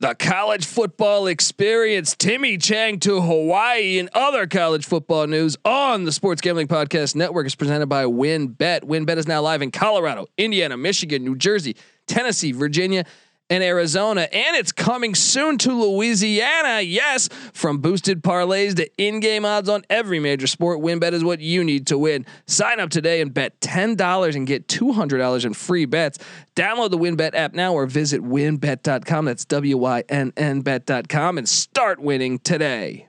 The college football experience, Timmy Chang to Hawaii, and other college football news on the Sports Gambling Podcast Network is presented by WynnBET. WynnBET is now live in Colorado, Indiana, Michigan, New Jersey, Tennessee, Virginia, and Arizona, and it's coming soon to Louisiana. Yes, from boosted parlays to in-game odds on every major sport, WynnBET is what you need to win. Sign up today and bet $10 and get $200 in free bets. Download the WynnBET app now or visit wynnbet.com. That's wynnbet.com and start winning today.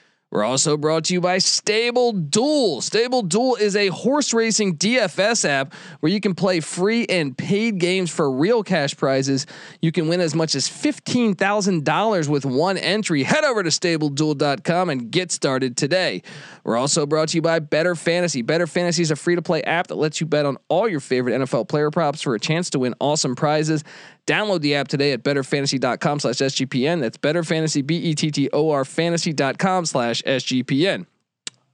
We're also brought to you by Stable Duel. Stable Duel is a horse racing DFS app where you can play free and paid games for real cash prizes. You can win as much as $15,000 with one entry. Head over to StableDuel.com and get started today. We're also brought to you by Better Fantasy. Better Fantasy is a free-to-play app that lets you bet on all your favorite NFL player props for a chance to win awesome prizes. Download the app today at betterfantasy.com/SGPN. That's betterfantasy, BETTOR fantasy.com/SGPN.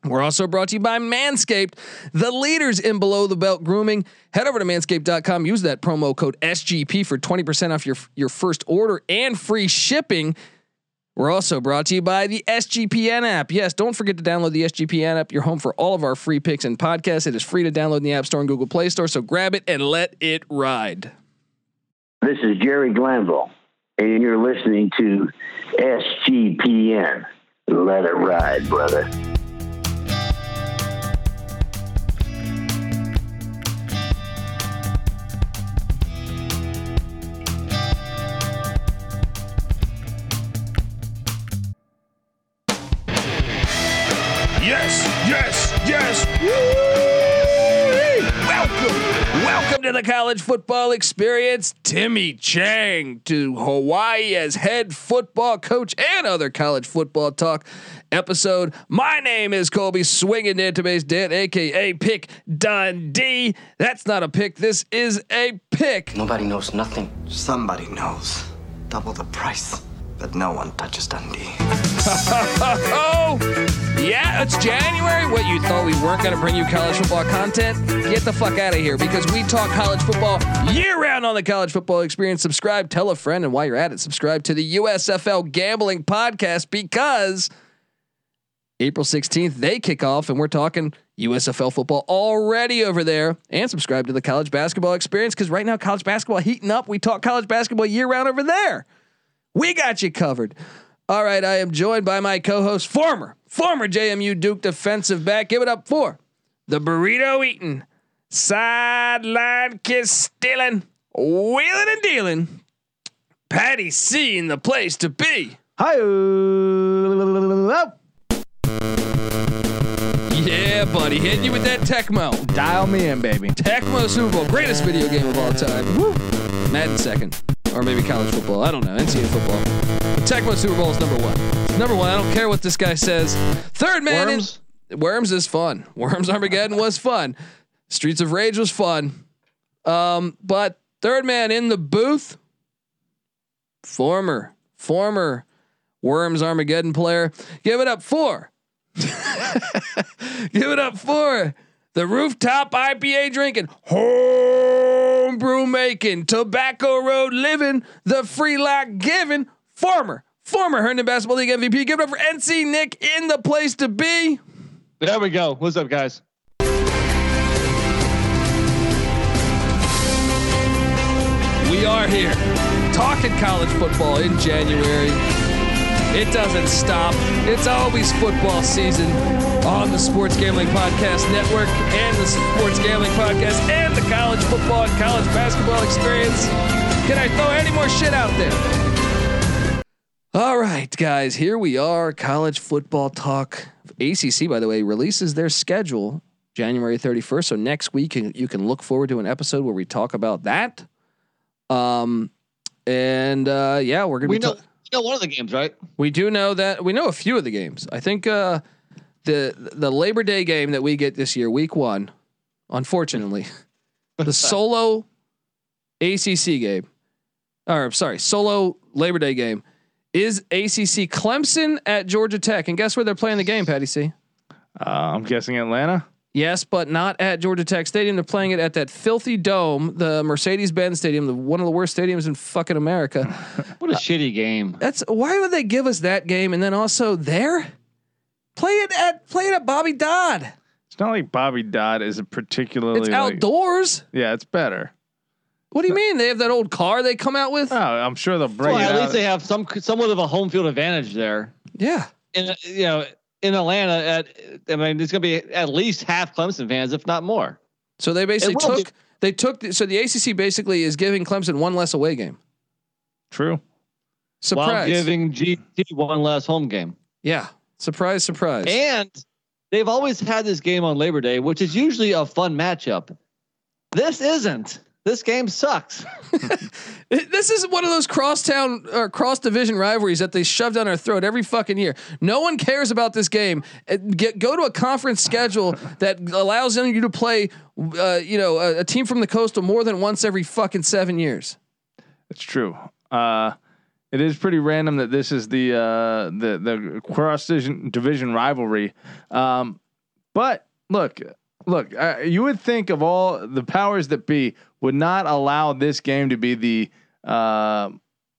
We're also brought to you by Manscaped, the leaders in below the belt grooming. Head over to manscaped.com. Use that promo code SGP for 20% off your first order and free shipping. We're also brought to you by the SGPN app. Yes, don't forget to download the SGPN app. You're home for all of our free picks and podcasts. It is free to download in the App Store and Google Play Store. So grab it and let it ride. This is Jerry Glanville, and you're listening to SGPN. Let it ride, brother. Yes, yes, yes. Woo-wee! Welcome to the college football experience. Timmy Chang to Hawaii as head football coach and other college football talk episode. My name is Colby, swinging into base Dan, aka Pick Dundee. That's not a pick. This is a pick. Nobody knows nothing. Somebody knows. Double the price, but no one touches Dundee. Yeah, it's January. What, you thought we weren't going to bring you college football content? Get the fuck out of here, because we talk college football year round on the College Football Experience. Subscribe, tell a friend, and while you're at it, subscribe to the USFL Gambling Podcast, because April 16th, they kick off and we're talking USFL football already over there. And subscribe to the College Basketball Experience, because right now college basketball heating up. We talk college basketball year round over there. We got you covered. All right, I am joined by my co-host, former JMU Duke defensive back. Give it up for the burrito eating, sideline kiss stealing, wheeling and dealing, Patty C in the place to be. Hi. Yeah, buddy, hitting you with that Tecmo. Dial me in, baby. Tecmo Super Bowl, greatest video game of all time. Woo. Madden second. Or maybe college football. I don't know. NC football. But Tecmo Super Bowl is number one. Number one. I don't care what this guy says. Third man. Worms is fun. Worms Armageddon was fun. Streets of Rage was fun. But third man in the booth. Former Worms Armageddon player. Give it up for the rooftop IPA drinking, homebrew making, Tobacco Road living, the free lock giving, former Herndon Basketball League MVP. Give it up for NC Nick in the place to be. There we go. What's up, guys? We are here talking college football in January. It doesn't stop. It's always football season on the Sports Gambling Podcast Network and the Sports Gambling Podcast and the College Football and College Basketball Experience. Can I throw any more shit out there? All right, guys, here we are. College football talk. ACC, by the way, releases their schedule January 31st. So next week, you can look forward to an episode where we talk about that. And we're going to be talking. We know one of the games, right? We do know that. We know a few of the games. I think the Labor Day game that we get this year, week 1, unfortunately, the solo ACC game, or I'm sorry, solo Labor Day game is ACC. Clemson at Georgia Tech. And guess where they're playing the game, Patty C? I'm guessing Atlanta. Yes, but not at Georgia Tech Stadium. They're playing it at that filthy dome, the Mercedes-Benz Stadium, one of the worst stadiums in fucking America. What a shitty game. That's why would they give us that game? And then also there, play it at Bobby Dodd. It's not like Bobby Dodd is a particularly. It's outdoors. Like, yeah, it's better. What do you mean? They have that old car they come out with. Oh, I'm sure they'll bring. Well, at least they have somewhat of a home field advantage there. Yeah, and you know. In Atlanta, there's going to be at least half Clemson fans, if not more. So they basically so the ACC basically is giving Clemson one less away game. True. Surprise. While giving GT one less home game. Yeah. Surprise, surprise. And they've always had this game on Labor Day, which is usually a fun matchup. This isn't. This game sucks. This is one of those crosstown or cross division rivalries that they shove down our throat every fucking year. No one cares about this game. Go to a conference schedule that allows you to play, a team from the coastal more than once every fucking 7 years. It's true. It is pretty random that this is the cross division rivalry. But look, you would think of all the powers that be would not allow this game to be the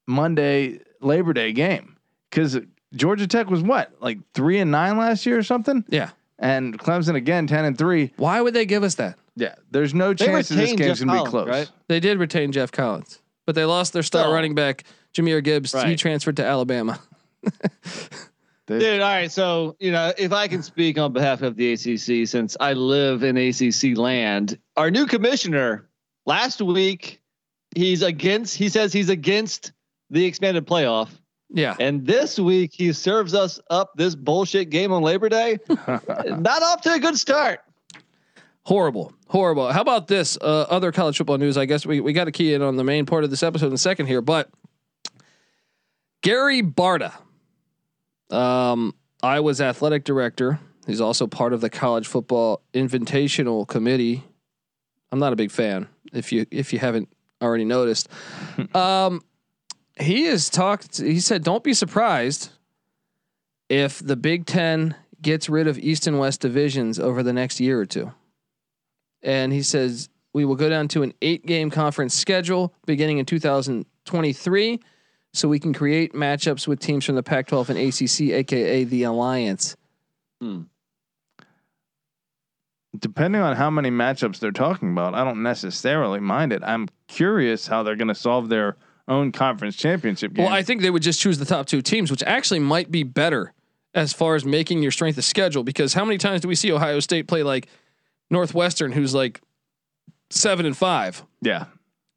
Monday Labor Day game, because Georgia Tech was what, like 3-9 last year or something. Yeah, and Clemson again 10-3. Why would they give us that? Yeah, there's no chance that this game's gonna be close. Right? They did retain Jeff Collins, but they lost their star running back Jahmyr Gibbs. Right. He transferred to Alabama. Dude, all right. So, if I can speak on behalf of the ACC, since I live in ACC land, our new commissioner last week, he says he's against the expanded playoff. Yeah. And this week he serves us up this bullshit game on Labor Day. Not off to a good start. Horrible. How about this? Other college football news. I guess we got to key in on the main part of this episode in a second here, but Gary Barta, Iowa's athletic director. He's also part of the college football invitational committee. I'm not a big fan, if you haven't already noticed. He said, don't be surprised if the Big Ten gets rid of East and West divisions over the next year or two. And he says, we will go down to an 8-game conference schedule beginning in 2023. So we can create matchups with teams from the Pac-12 and ACC, AKA the Alliance. Depending on how many matchups they're talking about, I don't necessarily mind it. I'm curious how they're going to solve their own conference championship game. Well, I think they would just choose the top two teams, which actually might be better as far as making your strength of schedule, because how many times do we see Ohio State play like Northwestern, who's like 7-5? Yeah.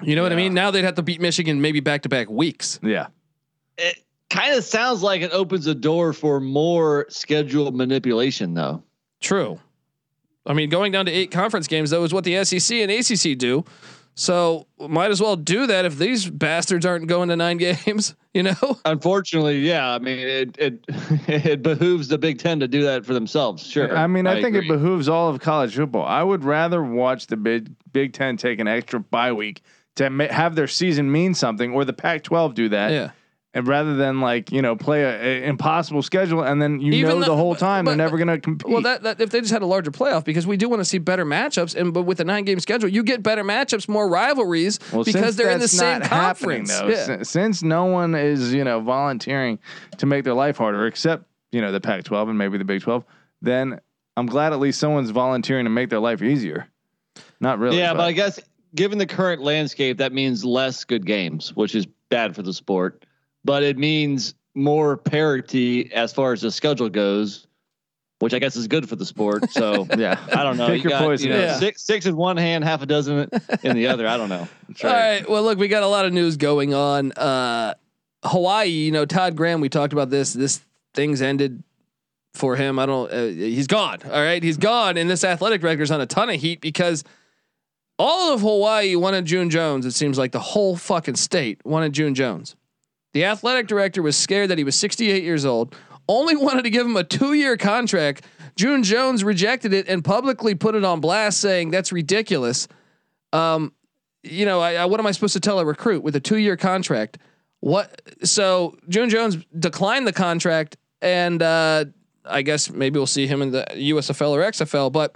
What I mean? Now they'd have to beat Michigan maybe back-to-back weeks. Yeah. It kind of sounds like it opens a door for more schedule manipulation, though. True. I mean, going down to 8 conference games, though, is what the SEC and ACC do. So might as well do that if these bastards aren't going to 9 games, Unfortunately, yeah. I mean, it behooves the Big Ten to do that for themselves. Sure. I mean, I think it behooves all of college football. I would rather watch the Big Ten take an extra bye week to have their season mean something, or the Pac-12 do that, yeah. And rather than play an impossible schedule, and then the whole time they're never going to compete. Well, that if they just had a larger playoff, because we do want to see better matchups, but with a 9-game schedule, you get better matchups, more rivalries, because they're in the same conference. Since no one is volunteering to make their life harder, except the Pac-12 and maybe the Big 12, then I'm glad at least someone's volunteering to make their life easier. Not really. Yeah, but I guess given the current landscape, that means less good games, which is bad for the sport, but it means more parity as far as the schedule goes, which I guess is good for the sport. So yeah, I don't know. Pick your poison. 6 in one hand, half a dozen in the other. I don't know. Right. All right. Well, look, we got a lot of news going on. Hawaii, Todd Graham, we talked about this thing's ended for him. He's gone. All right. He's gone. And this athletic director's on a ton of heat because all of Hawaii wanted June Jones. It seems like the whole fucking state wanted June Jones. The athletic director was scared that he was 68 years old, only wanted to give him a 2-year contract. June Jones rejected it and publicly put it on blast, saying that's ridiculous. What am I supposed to tell a recruit with a 2-year contract? What? So June Jones declined the contract, and I guess maybe we'll see him in the USFL or XFL. But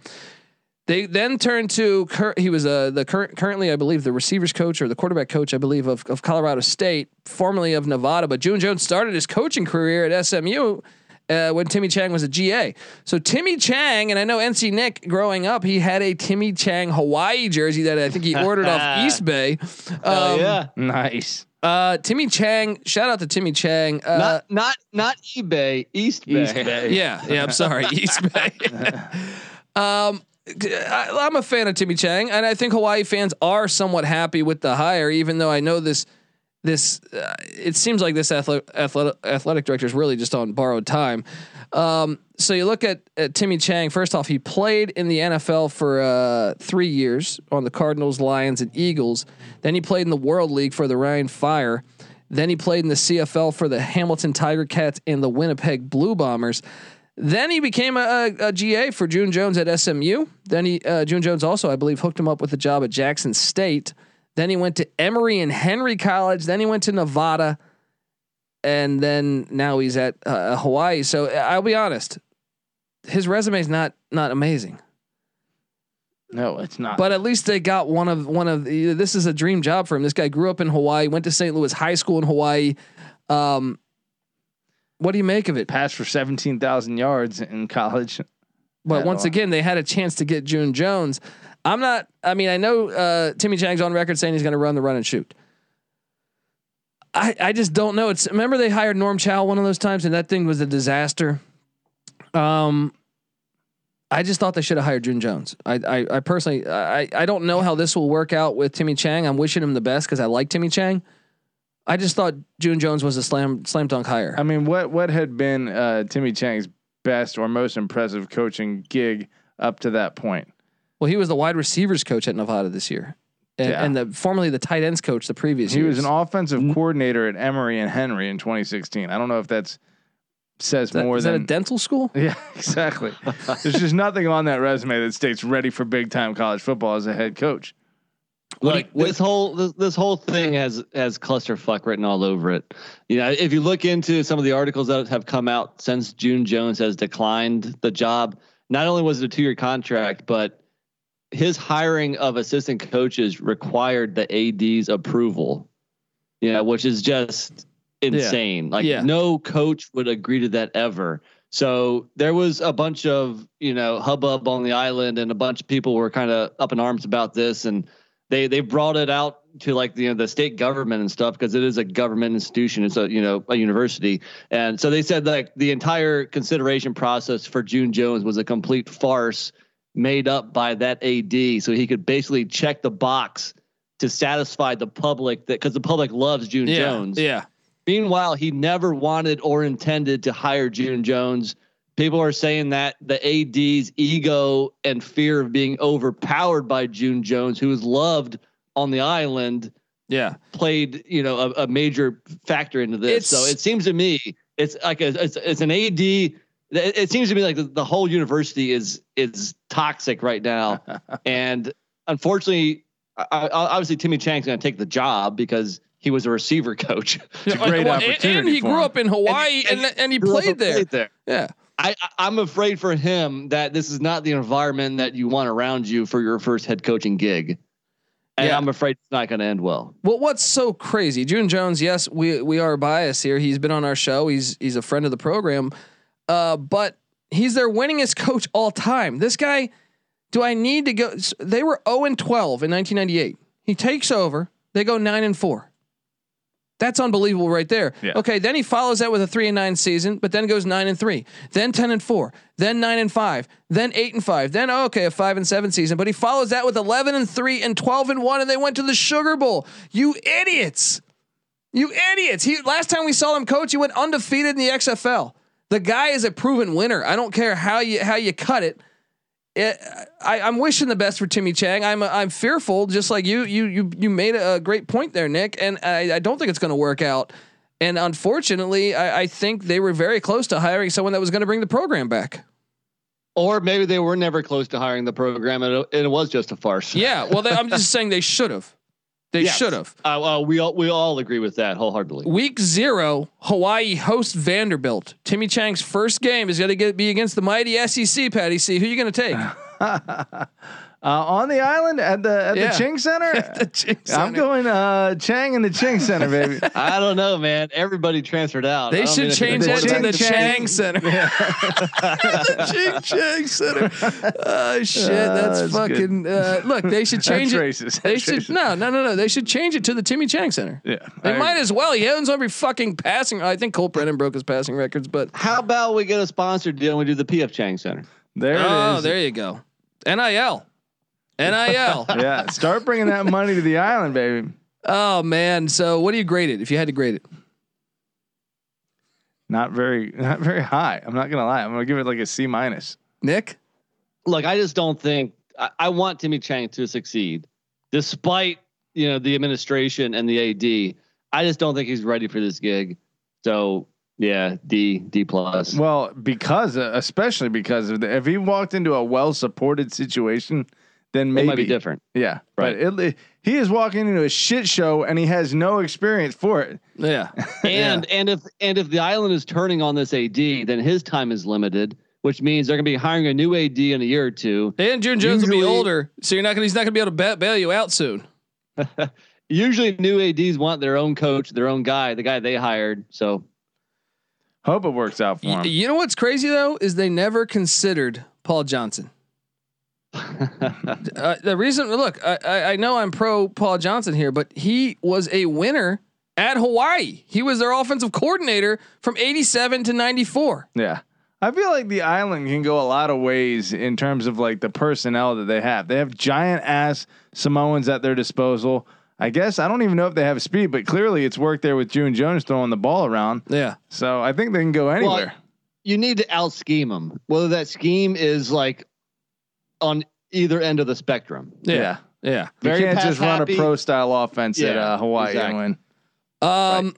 they then turned to currently, I believe, the receivers coach or the quarterback coach, I believe, of Colorado State, formerly of Nevada. But June Jones started his coaching career at SMU when Timmy Chang was a GA. So Timmy Chang, and I know NC Nick growing up, he had a Timmy Chang Hawaii jersey that I think he ordered off East Bay. Oh yeah, nice. Timmy Chang, shout out to Timmy Chang. Not eBay, East Bay. East Bay. Yeah. I'm sorry, East Bay. I'm a fan of Timmy Chang, and I think Hawaii fans are somewhat happy with the hire, even though I know this it seems like this athletic director is really just on borrowed time. So you look at Timmy Chang. First off, he played in the NFL for 3 years on the Cardinals, Lions, and Eagles. Then he played in the World League for the Ryan Fire. Then he played in the CFL for the Hamilton Tiger Cats and the Winnipeg Blue Bombers. Then he became a GA for June Jones at SMU. Then June Jones also, I believe, hooked him up with a job at Jackson State. Then he went to Emory and Henry College. Then he went to Nevada, and then now he's at Hawaii. So I'll be honest, his resume is not amazing. No, it's not. But at least they got one of the, this is a dream job for him. This guy grew up in Hawaii, went to St. Louis High School in Hawaii. What do you make of it? Passed for 17,000 yards in college. But once again, they had a chance to get June Jones. I know Timmy Chang's on record saying he's going to run the run and shoot. I just don't know. Remember they hired Norm Chow one of those times and that thing was a disaster. I just thought they should have hired June Jones. I personally, I don't know how this will work out with Timmy Chang. I'm wishing him the best because I like Timmy Chang. I just thought June Jones was a slam dunk hire. I mean, what had been Timmy Chang's best or most impressive coaching gig up to that point? Well, he was the wide receivers coach at Nevada this year, and formerly the tight ends coach the previous year. He was an offensive coordinator at Emory and Henry in 2016. I don't know if that says more than a dental school. Yeah, exactly. There's just nothing on that resume that states ready for big time college football as a head coach. Like this whole thing has clusterfuck written all over it. You know, if you look into some of the articles that have come out since June Jones has declined the job, not only was it a 2-year contract, but his hiring of assistant coaches required the AD's approval, which is just insane. No coach would agree to that ever. So there was a bunch of, hubbub on the island, and a bunch of people were kind of up in arms about this. And they brought it out to the state government and stuff, because it is a government institution. It's a university. And so they said the entire consideration process for June Jones was a complete farce, made up by that AD, so he could basically check the box to satisfy the public, because the public loves June Jones. Yeah. Meanwhile, he never wanted or intended to hire June Jones. People are saying that the AD's ego and fear of being overpowered by June Jones, who is loved on the island, played a major factor into this. So it seems to me it's an AD. It seems to me like the whole university is toxic right now. And unfortunately, obviously Timmy Chang's going to take the job because he was a receiver coach. It's a great opportunity. And he grew up in Hawaii and he played there. Yeah. I'm afraid for him that this is not the environment that you want around you for your first head coaching gig. And I'm afraid it's not going to end well. Well, what's so crazy, June Jones, yes, we are biased here. He's been on our show. He's a friend of the program. But he's their winningest coach all time. This guy, do I need to go? They were 0-12 in 1998. He takes over. They go 9-4. That's unbelievable right there. Yeah. Okay. Then he follows that with a 3-9 season, but then goes 9-3, then 10-4, then 9-5, then 8-5, then, a 5-7 season. But he follows that with 11-3 and 12-1. And they went to the Sugar Bowl. You idiots. He, last time we saw him coach, he went undefeated in the XFL. The guy is a proven winner. I don't care how you cut it. I'm wishing the best for Timmy Chang. I'm fearful, just like you made a great point there, Nick. And I don't think it's going to work out. And unfortunately, I think they were very close to hiring someone that was going to bring the program back. Or maybe they were never close to hiring the program, and it was just a farce. Yeah. Well, I'm just saying they should have. They should have. We all agree with that wholeheartedly. Week 0, Hawaii hosts Vanderbilt. Timmy Chang's first game is going to be against the mighty SEC. Patty C, who are you going to take? On the island at the Ching Center? The Ching Center. I'm going Chang in the Ching Center, baby. I don't know, man. Everybody transferred out. They should change it to the Chang Center. The Chang Center. Oh shit, that's fucking. Look, they should change that's it. Racist. They should no. They should change it to the Timmy Chang Center. Yeah, they might as well. He owns every fucking passing. I think Cole Brennan broke his passing records, but how about we get a sponsor deal and we do the PF Chang Center? There it is. Oh, there you go. NIL. Yeah. Start bringing that money to the island, baby. Oh man. So what do you grade it? If you had to grade it? Not very high. I'm not going to lie. I'm going to give it like a C-. Nick. Look, I just don't think I want Timmy Chang to succeed despite, the administration and the AD. I just don't think he's ready for this gig. So yeah, D+. Well, especially because if he walked into a well-supported situation, then maybe it might be different. Yeah, right. But he is walking into a shit show, and he has no experience for it. Yeah, and if the island is turning on this AD, then his time is limited, which means they're going to be hiring a new AD in a year or two. And June Jones will be older, so he's not going to be able to bail you out soon. Usually, new ADs want their own coach, their own guy, the guy they hired. So. Hope it works out for him. You know what's crazy though is they never considered Paul Johnson. The reason, look, I know I'm pro Paul Johnson here, but he was a winner at Hawaii. He was their offensive coordinator from 87 to 94. Yeah, I feel like the island can go a lot of ways in terms of like the personnel that they have. They have giant ass Samoans at their disposal. I guess I don't even know if they have speed, but clearly it's worked there with June Jones throwing the ball around. Yeah. So I think they can go anywhere. Well, you need to out scheme them. Whether that scheme is like on either end of the spectrum. Yeah. Yeah. You can't just run a pro style offense at Hawaii and win. Right.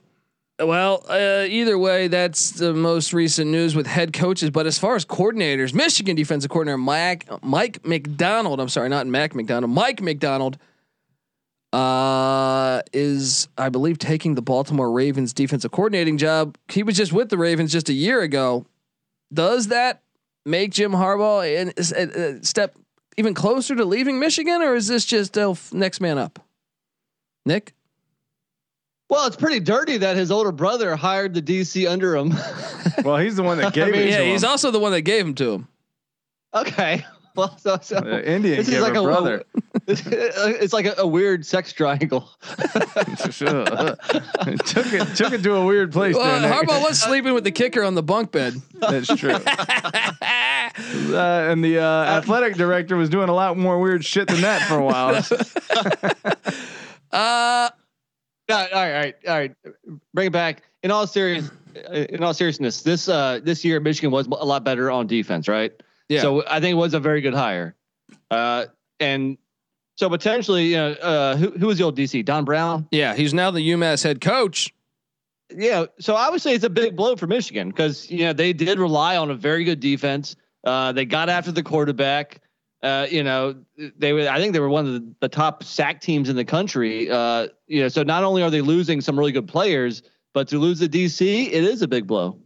Well, either way, that's the most recent news with head coaches. But as far as coordinators, Michigan defensive coordinator, Mike McDonald, I'm sorry, not Mac McDonald, Mike McDonald, is I believe taking the Baltimore Ravens defensive coordinating job. He was just with the Ravens just a year ago. Does that make Jim Harbaugh a step even closer to leaving Michigan, or is this just next man up? Nick? Well, it's pretty dirty that his older brother hired the DC under him. Well, he's the one that gave him. Yeah, he's also the one that gave him to him. Okay. Well, so Indian this is like a brother. It's like a weird sex triangle. It took it to a weird place. Well, Harbaugh was sleeping with the kicker on the bunk bed. That's true. And the athletic director was doing a lot more weird shit than that for a while. All right. Bring it back. In all seriousness, this year Michigan was a lot better on defense, right? Yeah. So I think it was a very good hire. And so potentially, who was the old DC? Don Brown? Yeah. He's now the UMass head coach. Yeah. So I would say it's a big blow for Michigan because, they did rely on a very good defense. They got after the quarterback. I think they were one of the top sack teams in the country. So not only are they losing some really good players, but to lose the DC, it is a big blow.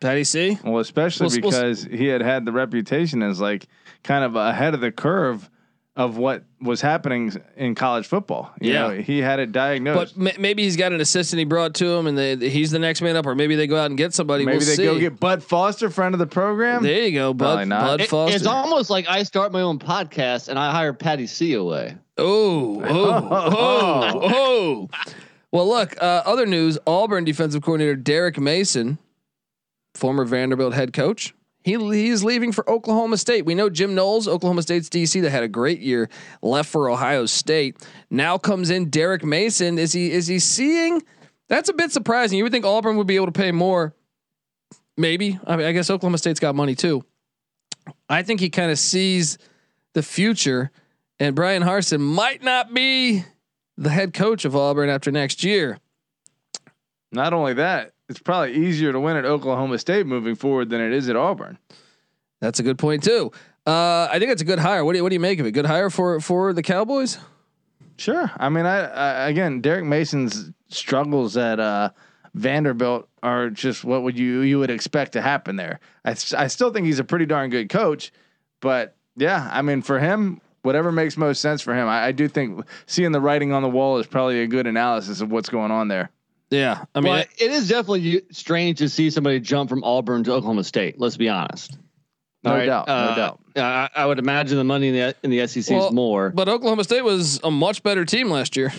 Patty C. Well, especially because he had the reputation as like kind of ahead of the curve of what was happening in college football. You know, he had it diagnosed. But maybe he's got an assistant he brought to him, and he's the next man up. Or maybe they go out and get somebody. Maybe they go get Bud Foster, friend of the program. There you go, Bud Foster. It's almost like I start my own podcast and I hire Patty C away. Oh! Well, look. Other news: Auburn defensive coordinator Derek Mason, former Vanderbilt head coach, he's leaving for Oklahoma State. We know Jim Knowles, Oklahoma State's DC, that had a great year, left for Ohio State. Now comes in Derek Mason. Is he seeing? That's a bit surprising. You would think Auburn would be able to pay more. Maybe. I mean, I guess Oklahoma State's got money too. I think he kind of sees the future, and Brian Harsin might not be the head coach of Auburn after next year. Not only that, it's probably easier to win at Oklahoma State moving forward than it is at Auburn. That's a good point too. I think it's a good hire. What do you make of it? Good hire for the Cowboys? Sure. I mean, I again, Derek Mason's struggles at Vanderbilt are just what would you would expect to happen there. I still think he's a pretty darn good coach, but yeah, I mean, for him, whatever makes most sense for him. I do think seeing the writing on the wall is probably a good analysis of what's going on there. Yeah. I mean, well, it is definitely strange to see somebody jump from Auburn to Oklahoma State. Let's be honest. No doubt. I would imagine the money in the SEC is more, but Oklahoma State was a much better team last year.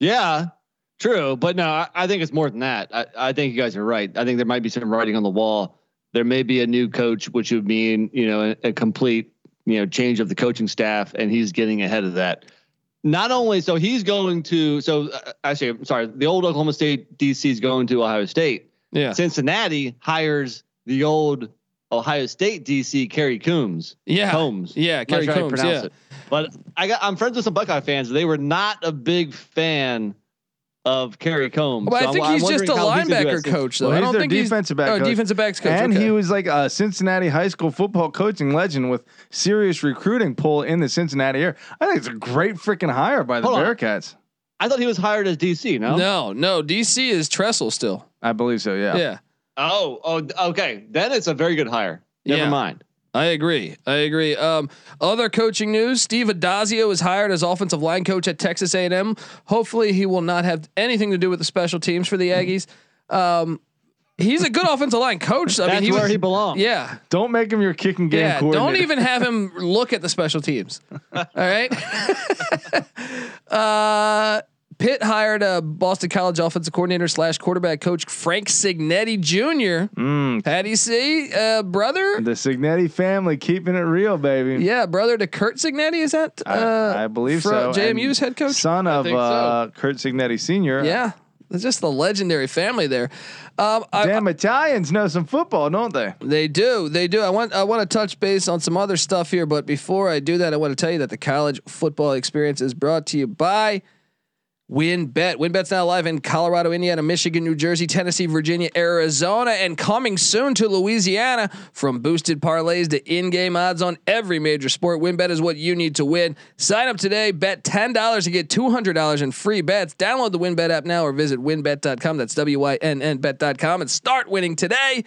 Yeah, true. But no, I think it's more than that. I think you guys are right. I think there might be some writing on the wall. There may be a new coach, which would mean, you know, a complete, you know, change of the coaching staff, and he's getting ahead of that. Not only, so he's going to, the old Oklahoma State DC is going to Ohio State. Yeah. Cincinnati hires the old Ohio State DC, Kerry Coombs. Yeah. Kerry Coombs. Yeah. It. But I'm friends with some Buckeye fans. They were not a big fan of Kerry Coombs. Well, so I think he's just a linebacker coach, though. Well, I don't think he's defensive back. Oh, defensive backs coach. And he was like a Cincinnati high school football coaching legend with serious recruiting pull in the Cincinnati area. I think it's a great freaking hire by the Bearcats. I thought he was hired as DC. No. DC is Tressel still. I believe so. Yeah. Yeah. Oh, okay. Then it's a very good hire. Never mind. I agree. Other coaching news: Steve Adazio is hired as offensive line coach at Texas A&M. Hopefully, he will not have anything to do with the special teams for the Aggies. He's a good offensive line coach. I mean, that's where he belongs. Yeah. Don't make him your kicking game coordinator. Don't even have him look at the special teams. All right. Pitt hired a Boston College offensive coordinator / quarterback coach Frank Cignetti Jr. Patty C, brother. The Cignetti family keeping it real, baby. Yeah, brother to Kurt Cignetti. Is that? I believe so. JMU's head coach, son of Kurt Cignetti Sr. Yeah, it's just the legendary family there. Damn, Italians know some football, don't they? They do. They do. I want to touch base on some other stuff here, but before I do that, I want to tell you that the college football experience is brought to you by WynnBET. WynnBET's now live in Colorado, Indiana, Michigan, New Jersey, Tennessee, Virginia, Arizona, and coming soon to Louisiana. From boosted parlays to in-game odds on every major sport, WynnBET is what you need to win. Sign up today, bet $10 to get $200 in free bets. Download the WynnBET app now or visit wynnbet.com. That's wynnbet.com and start winning today.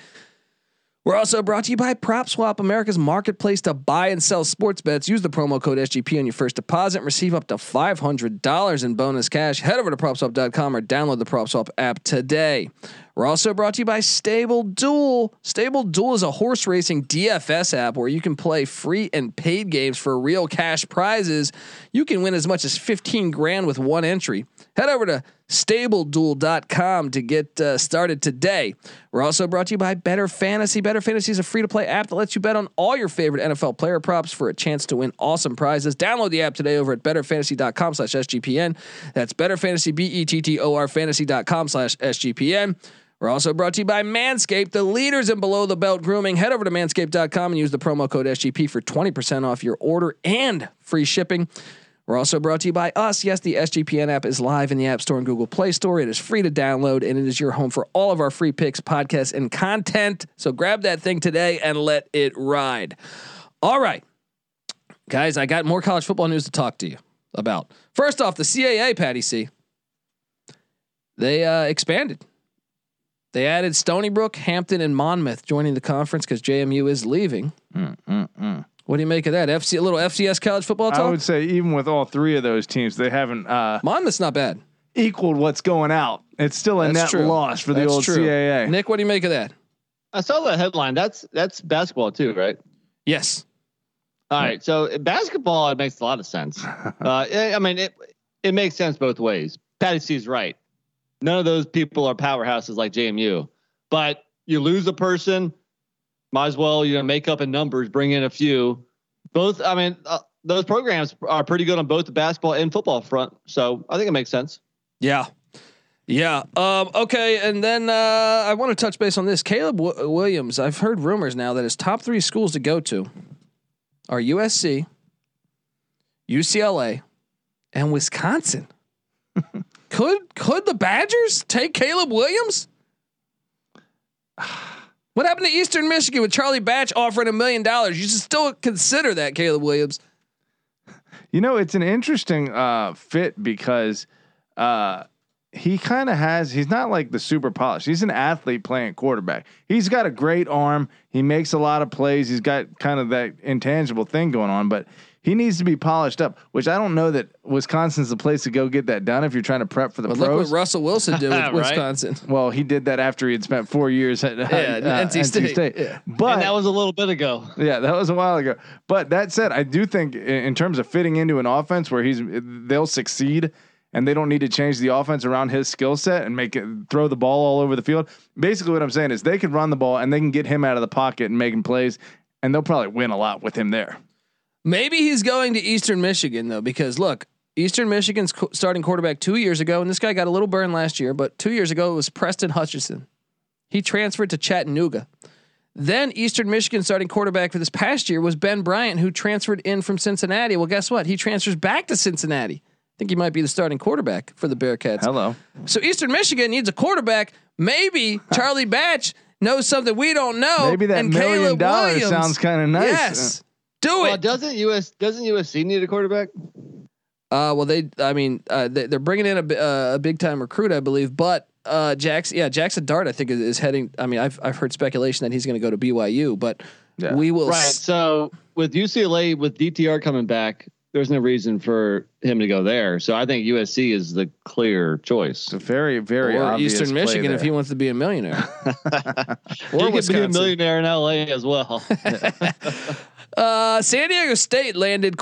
We're also brought to you by PropSwap, America's marketplace to buy and sell sports bets. Use the promo code SGP on your first deposit and receive up to $500 in bonus cash. Head over to PropSwap.com or download the PropSwap app today. We're also brought to you by Stable Duel. Stable Duel is a horse racing DFS app where you can play free and paid games for real cash prizes. You can win as much as 15 grand with one entry. Head over to StableDuel.com to get started today. We're also brought to you by Better Fantasy. Better Fantasy is a free-to-play app that lets you bet on all your favorite NFL player props for a chance to win awesome prizes. Download the app today over at BetterFantasy.com/SGPN. That's Better Fantasy, BETTOR Fantasy.com/SGPN. We're also brought to you by Manscaped, the leaders in below the belt grooming. Head over to manscaped.com and use the promo code SGP for 20% off your order and free shipping. We're also brought to you by us. Yes, the SGPN app is live in the App Store and Google Play Store. It is free to download, and it is your home for all of our free picks, podcasts, and content. So grab that thing today and let it ride. All right, guys, I got more college football news to talk to you about. First off, the CAA, Patty C, they expanded. They added Stony Brook, Hampton, and Monmouth joining the conference because JMU is leaving. What do you make of that? A little FCS college football talk? I would say even with all three of those teams, they haven't Monmouth's not bad. Equaled what's going out. It's still a net loss for the old CAA. Nick, what do you make of that? I saw the headline. That's basketball too, right? Yes. All right. So basketball, it makes a lot of sense. I mean, it makes sense both ways. Patty C's right. None of those people are powerhouses like JMU, but you lose a person, might as well, you know, make up in numbers, bring in a few. Both, I mean, those programs are pretty good on both the basketball and football front, so I think it makes sense. Yeah. Okay, and then I want to touch base on this. Caleb Williams. I've heard rumors now that his top three schools to go to are USC, UCLA, and Wisconsin. Could the Badgers take Caleb Williams? What happened to Eastern Michigan with Charlie Batch offering $1 million? You should still consider that, Caleb Williams. You know, it's an interesting fit because he kind of has, he's not like the super polished. He's an athlete playing quarterback. He's got a great arm. He makes a lot of plays. He's got kind of that intangible thing going on, but he needs to be polished up, which I don't know that Wisconsin's the place to go get that done if you're trying to prep for the pros. Look what Russell Wilson did with right? Wisconsin. Well, he did that after he had spent 4 years at NC State. Yeah. But and that was a little bit ago. Yeah, that was a while ago. But that said, I do think in terms of fitting into an offense where they'll succeed and they don't need to change the offense around his skill set and make it throw the ball all over the field. Basically what I'm saying is they can run the ball and they can get him out of the pocket and making plays, and they'll probably win a lot with him there. Maybe he's going to Eastern Michigan though, because look, Eastern Michigan's starting quarterback 2 years ago, and this guy got a little burn last year, but 2 years ago it was Preston Hutchinson. He transferred to Chattanooga. Then Eastern Michigan starting quarterback for this past year was Ben Bryant, who transferred in from Cincinnati. Well, guess what? He transfers back to Cincinnati. I think he might be the starting quarterback for the Bearcats. Hello. So Eastern Michigan needs a quarterback. Maybe Charlie Batch knows something we don't know. Maybe that $1 million Williams sounds kind of nice. Yes. Do it. Doesn't USC need a quarterback? They're bringing in a big time recruit, I believe, but Jackson Dart, I think is heading. I mean, I've heard speculation that he's going to go to BYU, but yeah. We will. Right. So with UCLA, with DTR coming back, there's no reason for him to go there. So I think USC is the clear choice. It's a very, very or obvious Eastern Michigan there. If he wants to be a millionaire. Or he could be a millionaire in LA as well. San Diego State landed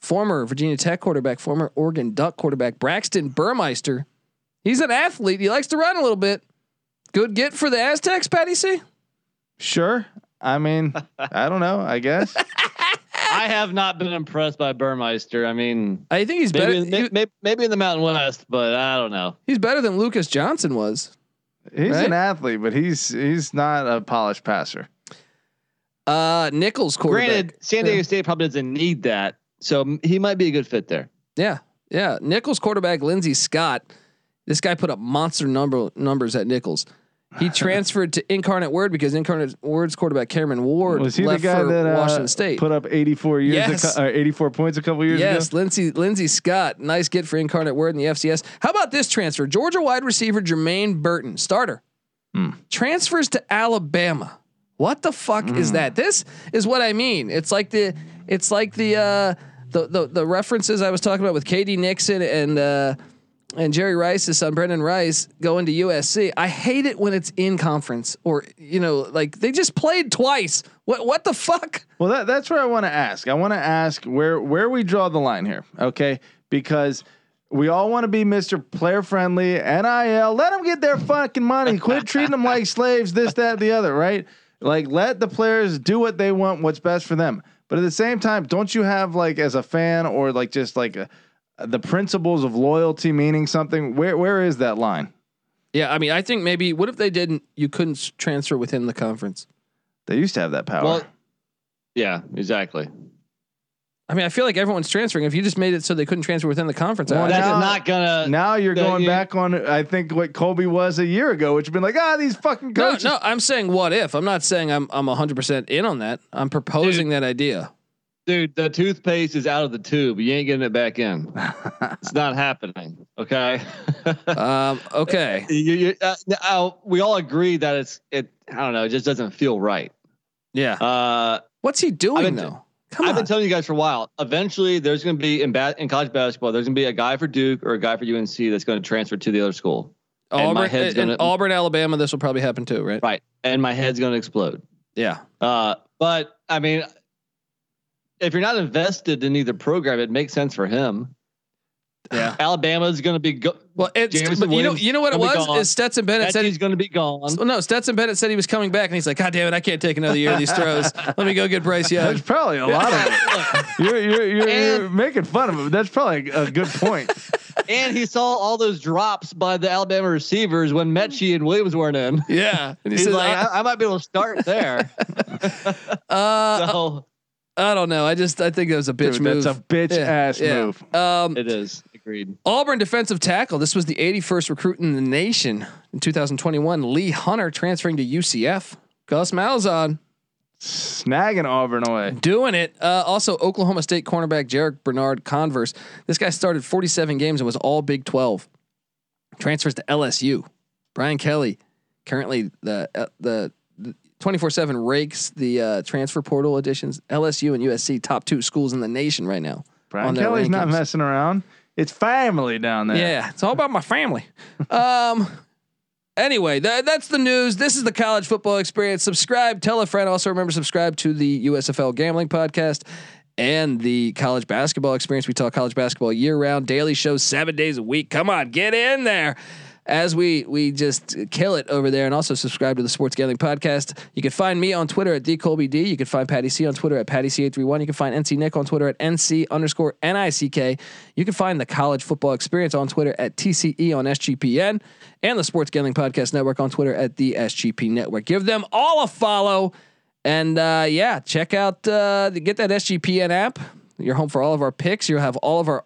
former Oregon Duck quarterback Braxton Burmeister. He's an athlete. He likes to run a little bit. Good get for the Aztecs, Patty C. Sure. I mean, I don't know, I guess. I have not been impressed by Burmeister. I mean, I think he's maybe in the Mountain West, but I don't know. He's better than Lucas Johnson was. He's right? An athlete, but he's not a polished passer. Nichols quarterback. Granted, San Diego State probably doesn't need that, so he might be a good fit there. Yeah. Nichols quarterback Lindsey Scott. This guy put up monster numbers at Nichols. He transferred to Incarnate Word because Incarnate Word's quarterback Cameron Ward left the guy for that, Washington State. Put up 84 points a couple years ago. Yes, Lindsey Scott. Nice get for Incarnate Word in the FCS. How about this transfer? Georgia wide receiver Jermaine Burton, starter, transfers to Alabama. What the fuck is that? This is what I mean. It's like the references I was talking about with KD Nixon and Jerry Rice's son Brendan Rice going to USC. I hate it when it's in conference or like they just played twice. What the fuck? Well, that's where I want to ask. I want to ask where we draw the line here, okay? Because we all want to be Mr. Player Friendly, NIL. Let them get their fucking money. Quit treating them like slaves. This, that, the other, right? Like, let the players do what they want, what's best for them. But at the same time, don't you have like as a fan or like just like the principles of loyalty meaning something? Where is that line? Yeah, I mean, I think maybe what if they didn't? You couldn't transfer within the conference. They used to have that power. Well, yeah, exactly. I mean, I feel like everyone's transferring. If you just made it so they couldn't transfer within the conference, well, that's not gonna. Now you're going back on, I think, what Colby was a year ago, which had been like, these fucking coaches. No, I'm saying what if. I'm not saying I'm 100% in on that. I'm proposing that idea. Dude, the toothpaste is out of the tube. You ain't getting it back in. It's not happening. Okay. Okay. We all agree that it. I don't know. It just doesn't feel right. Yeah. What's he doing though? I've been telling you guys for a while. Eventually, there's going to be in college basketball, there's going to be a guy for Duke or a guy for UNC that's going to transfer to the other school. Auburn, Alabama. This will probably happen too, right? Right. And my head's going to explode. Yeah. But I mean, if you're not invested in either program, it makes sense for him. Yeah. Alabama's going to be well. You know what it was is Stetson Bennett said he's going to be gone. So, no, Stetson Bennett said he was coming back, and he's like, "God damn it, I can't take another year of these throws. Let me go get Bryce Young." There's probably a lot of it. You're making fun of him. That's probably a good point. And he saw all those drops by the Alabama receivers when Metchie and Williams weren't in. Yeah, and he's like, "I might be able to start there." So I don't know. I think it was a bitch move. That's a bitch ass move. It is. Agreed. Auburn defensive tackle. This was the 81st recruit in the nation in 2021. Lee Hunter transferring to UCF. Gus Malzahn Snagging Auburn away. Doing it. Also, Oklahoma State cornerback Jarek Bernard Converse. This guy started 47 games and was all Big 12. Transfers to LSU. Brian Kelly, currently the 24/7 rakes the transfer portal additions. LSU and USC, top two schools in the nation right now. Brian Kelly's not messing around. It's family down there. Yeah, it's all about my family. Anyway, that's the news. This is the college football experience. Subscribe, tell a friend. Also remember, subscribe to the USFL Gambling Podcast and the College Basketball Experience. We talk college basketball year round, daily shows, 7 days a week. Come on, get in there. As we just kill it over there, and also subscribe to the Sports Gambling Podcast. You can find me on Twitter at @dcolbyd. You can find Patty C on Twitter at pattyc831. You can find NC Nick on Twitter at NC_NICK. You can find the College Football Experience on Twitter at TCE on SGPN, and the Sports Gambling Podcast Network on Twitter at the SGP Network. Give them all a follow, and check out get that SGPN app. You're home for all of our picks. You'll have all of our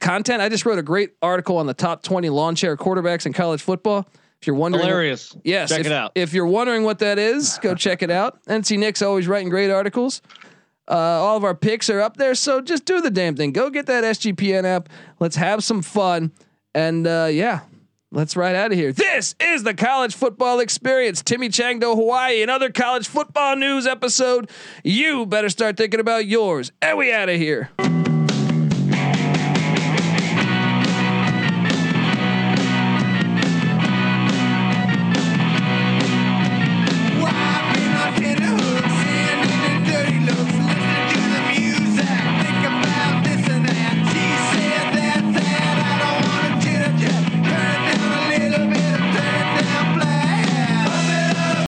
content. I just wrote a great article on the top 20 lawn chair quarterbacks in college football. If you're wondering, hilarious. Yes, check it out. If you're wondering what that is, go check it out. NC Nick's always writing great articles. All of our picks are up there, so just do the damn thing. Go get that SGPN app. Let's have some fun, and let's ride out of here. This is the College Football Experience. Timmy Chang to Hawaii. Another college football news episode. You better start thinking about yours, and we out of here.